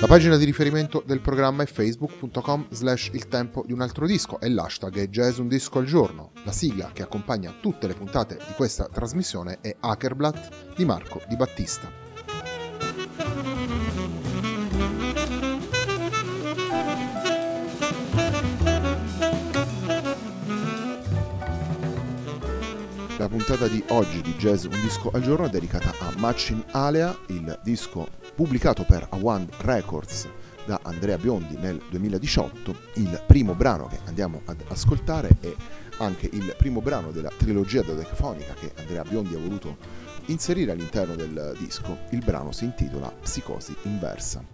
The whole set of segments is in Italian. La pagina di riferimento del programma è facebook.com/il tempo di un altro disco e l'hashtag è Jazz un disco al giorno. La sigla che accompagna tutte le puntate di questa trasmissione è Hackerblatt di Marco Di Battista. La puntata di oggi di Jazz un disco al giorno è dedicata a Matching Alea, il disco pubblicato per Auand Records da Andrea Biondi nel 2018, il primo brano che andiamo ad ascoltare è anche il primo brano della trilogia dodecafonica che Andrea Biondi ha voluto inserire all'interno del disco. Il brano si intitola Psicosi Inversa.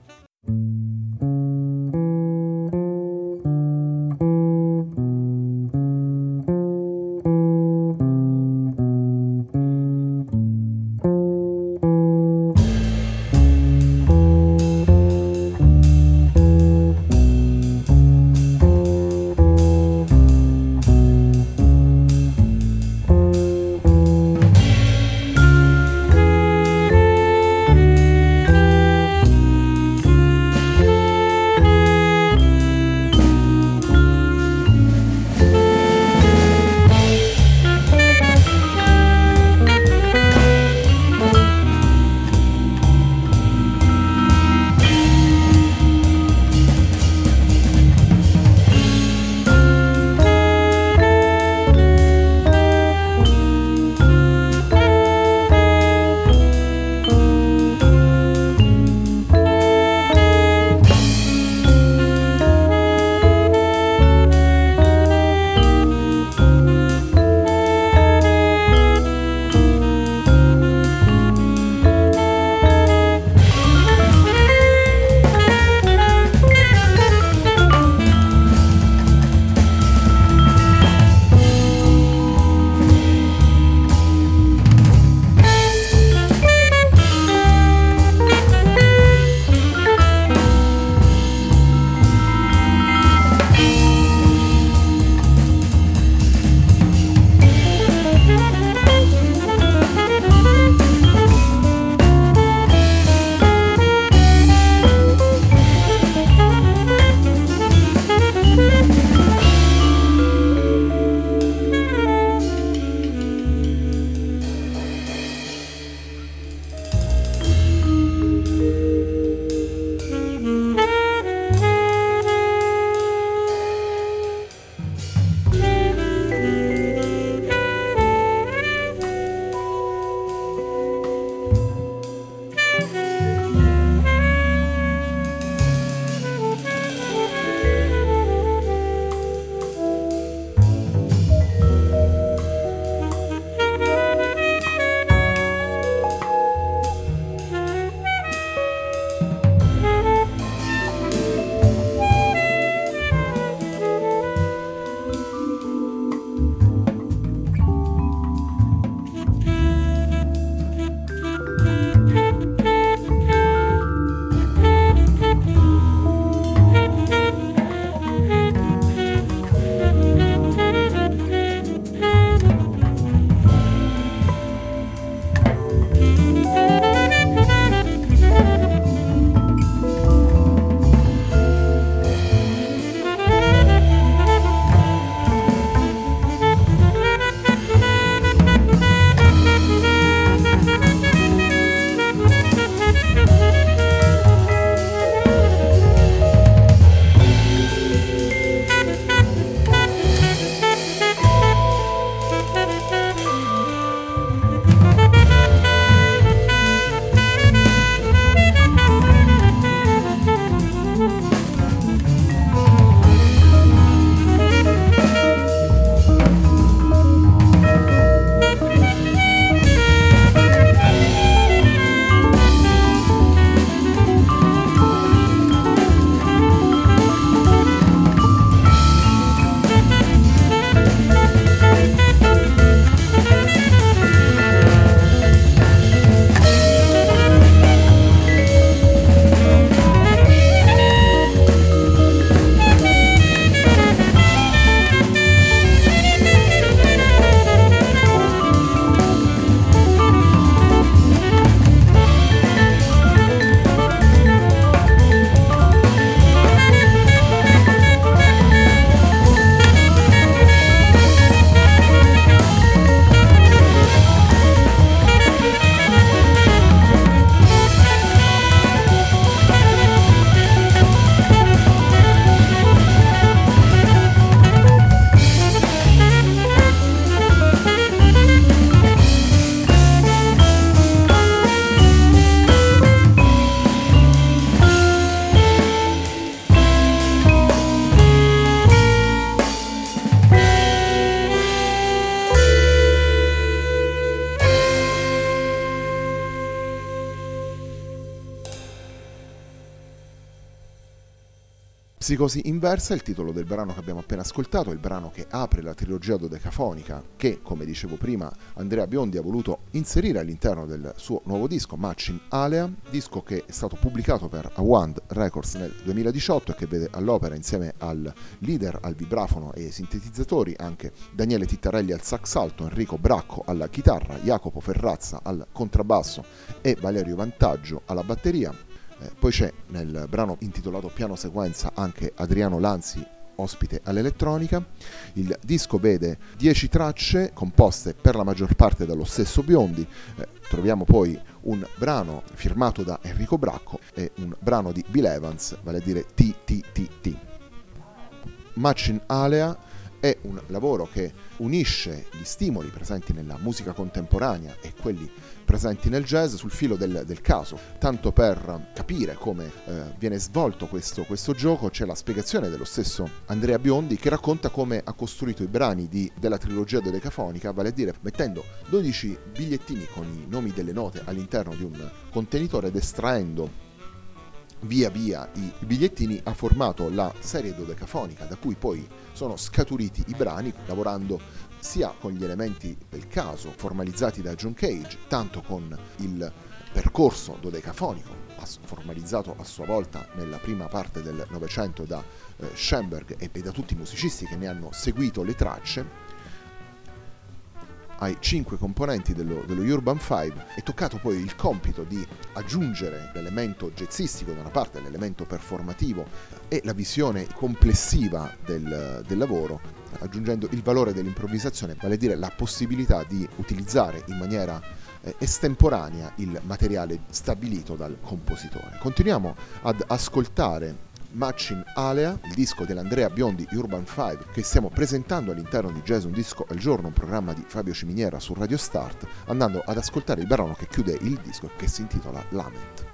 Psicosi Inversa è il titolo del brano che abbiamo appena ascoltato, il brano che apre la trilogia dodecafonica che, come dicevo prima, Andrea Biondi ha voluto inserire all'interno del suo nuovo disco Matching Alea, disco che è stato pubblicato per Auand Records nel 2018 e che vede all'opera insieme al leader al vibrafono e ai sintetizzatori anche Daniele Tittarelli al sax alto, Enrico Bracco alla chitarra, Jacopo Ferrazza al contrabbasso e Valerio Vantaggio alla batteria. Poi c'è nel brano intitolato Piano Sequenza anche Adriano Lanzi, ospite all'elettronica. Il disco vede 10 tracce composte per la maggior parte dallo stesso Biondi. Troviamo poi un brano firmato da Enrico Bracco e un brano di Bill Evans, vale a dire TTTT. Matching Alea è un lavoro che unisce gli stimoli presenti nella musica contemporanea e quelli presenti nel jazz sul filo del caso. Tanto per capire come viene svolto questo gioco c'è la spiegazione dello stesso Andrea Biondi, che racconta come ha costruito i brani della trilogia dodecafonica, vale a dire mettendo 12 bigliettini con i nomi delle note all'interno di un contenitore ed estraendo via via i bigliettini ha formato la serie dodecafonica, da cui poi sono scaturiti i brani, lavorando sia con gli elementi del caso formalizzati da John Cage, tanto con il percorso dodecafonico formalizzato a sua volta nella prima parte del Novecento da Schoenberg e da tutti i musicisti che ne hanno seguito le tracce, ai 5 componenti dello Urban Five. È toccato poi il compito di aggiungere l'elemento jazzistico da una parte, l'elemento performativo e la visione complessiva del lavoro, aggiungendo il valore dell'improvvisazione, vale a dire la possibilità di utilizzare in maniera estemporanea il materiale stabilito dal compositore. Continuiamo ad ascoltare Matching Alea, il disco dell'Andrea Biondi Urban Five che stiamo presentando all'interno di Jazz Un Disco al Giorno, un programma di Fabio Ciminiera su Radio Start, andando ad ascoltare il brano che chiude il disco e che si intitola Lament.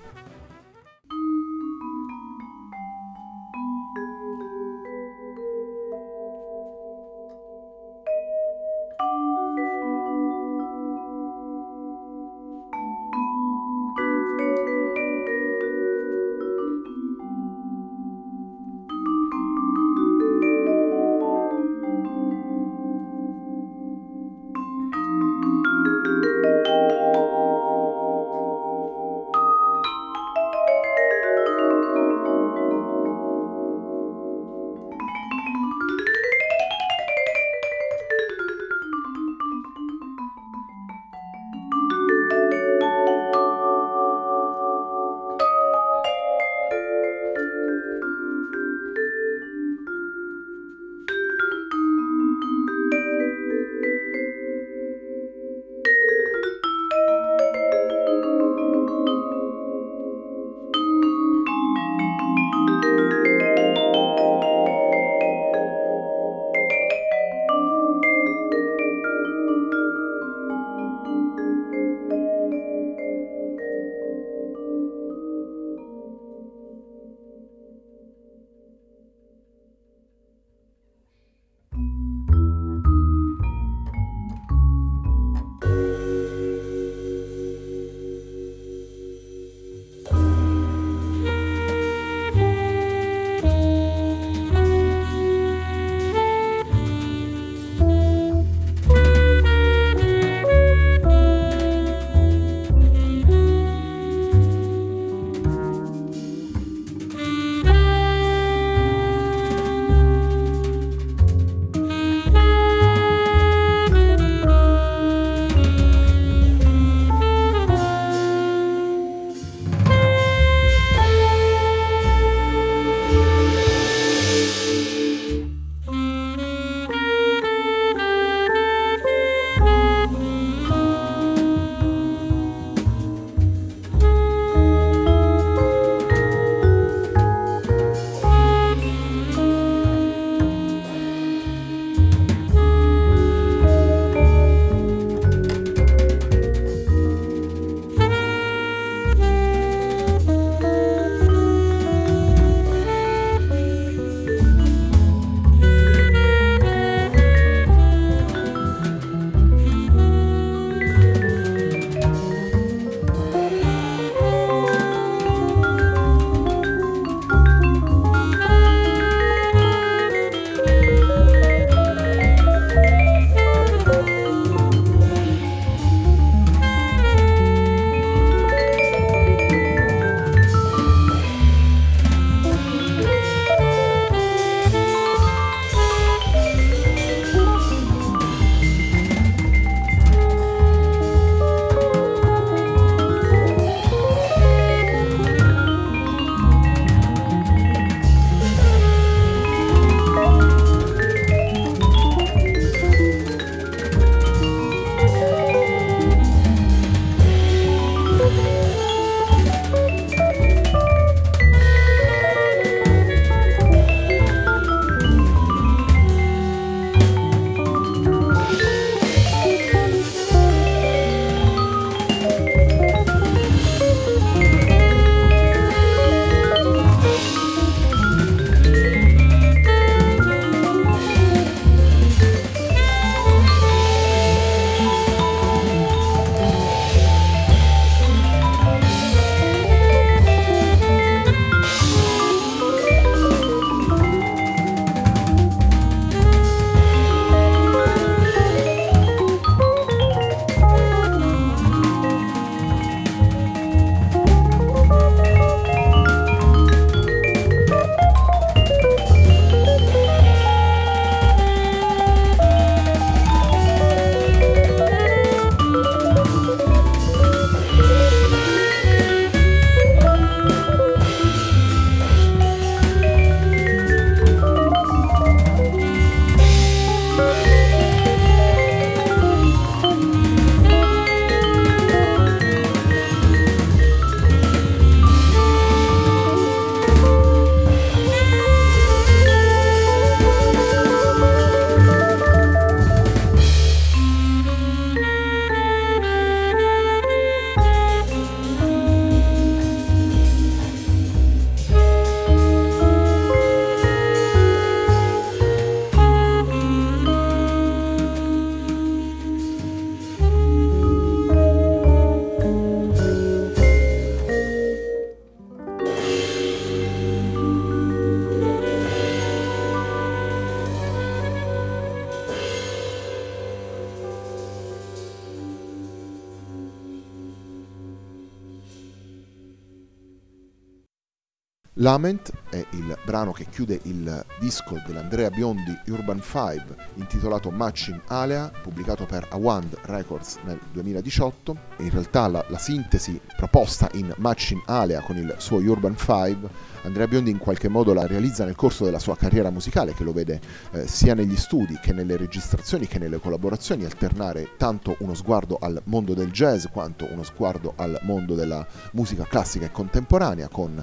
Lament è il brano che chiude il disco dell'Andrea Biondi Urban Five, intitolato Matching Alea, pubblicato per Auand Records nel 2018. E in realtà la sintesi proposta in Matching Alea con il suo Urban Five, Andrea Biondi in qualche modo la realizza nel corso della sua carriera musicale, che lo vede sia negli studi che nelle registrazioni che nelle collaborazioni alternare tanto uno sguardo al mondo del jazz quanto uno sguardo al mondo della musica classica e contemporanea, con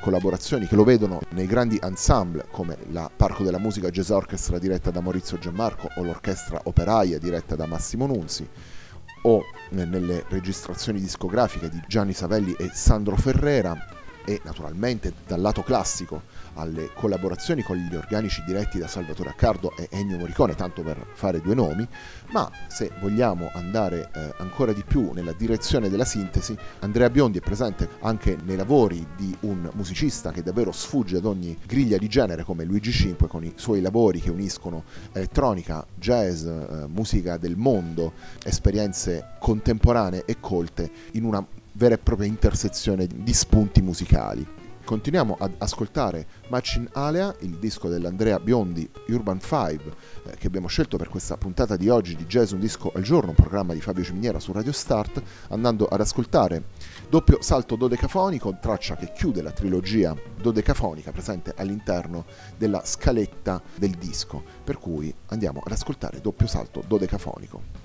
collaborazioni che lo vedono nei grandi ensemble come la Parco della Musica Jazz Orchestra diretta da Maurizio Giammarco o l'Orchestra Operaia diretta da Massimo Nunzi, o nelle registrazioni discografiche di Gianni Savelli e Sandro Ferrera, e naturalmente dal lato classico alle collaborazioni con gli organici diretti da Salvatore Accardo e Ennio Morricone, tanto per fare due nomi. Ma se vogliamo andare ancora di più nella direzione della sintesi, Andrea Biondi è presente anche nei lavori di un musicista che davvero sfugge ad ogni griglia di genere come Luigi Cinque, con i suoi lavori che uniscono elettronica, jazz, musica del mondo, esperienze contemporanee e colte in una vera e propria intersezione di spunti musicali. Continuiamo ad ascoltare Matching Alea, il disco dell'Andrea Biondi Urban Five, che abbiamo scelto per questa puntata di oggi di Jazz Un Disco al Giorno, un programma di Fabio Ciminiera su Radio Start, andando ad ascoltare Doppio Salto Dodecafonico, traccia che chiude la trilogia dodecafonica presente all'interno della scaletta del disco, per cui andiamo ad ascoltare Doppio Salto Dodecafonico.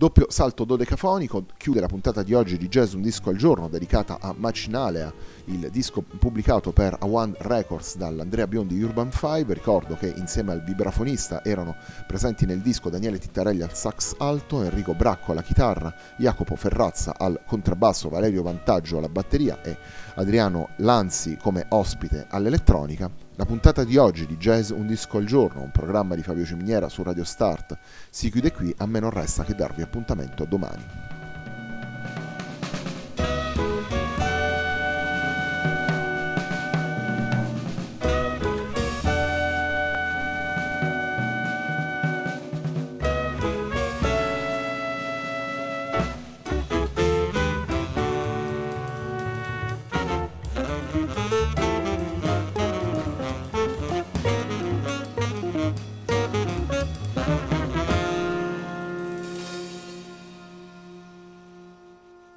Doppio Salto Dodecafonico chiude la puntata di oggi di Jazz Un Disco al Giorno, dedicata a Matching Alea, il disco pubblicato per Auand Records dall'Andrea Biondi di Urban Five. Ricordo che insieme al vibrafonista erano presenti nel disco Daniele Tittarelli al sax alto, Enrico Bracco alla chitarra, Jacopo Ferrazza al contrabbasso, Valerio Vantaggio alla batteria e Adriano Lanzi come ospite all'elettronica. La puntata di oggi di Jazz Un Disco al Giorno, un programma di Fabio Ciminiera su Radio Start, si chiude qui. A me non resta che darvi appuntamento domani.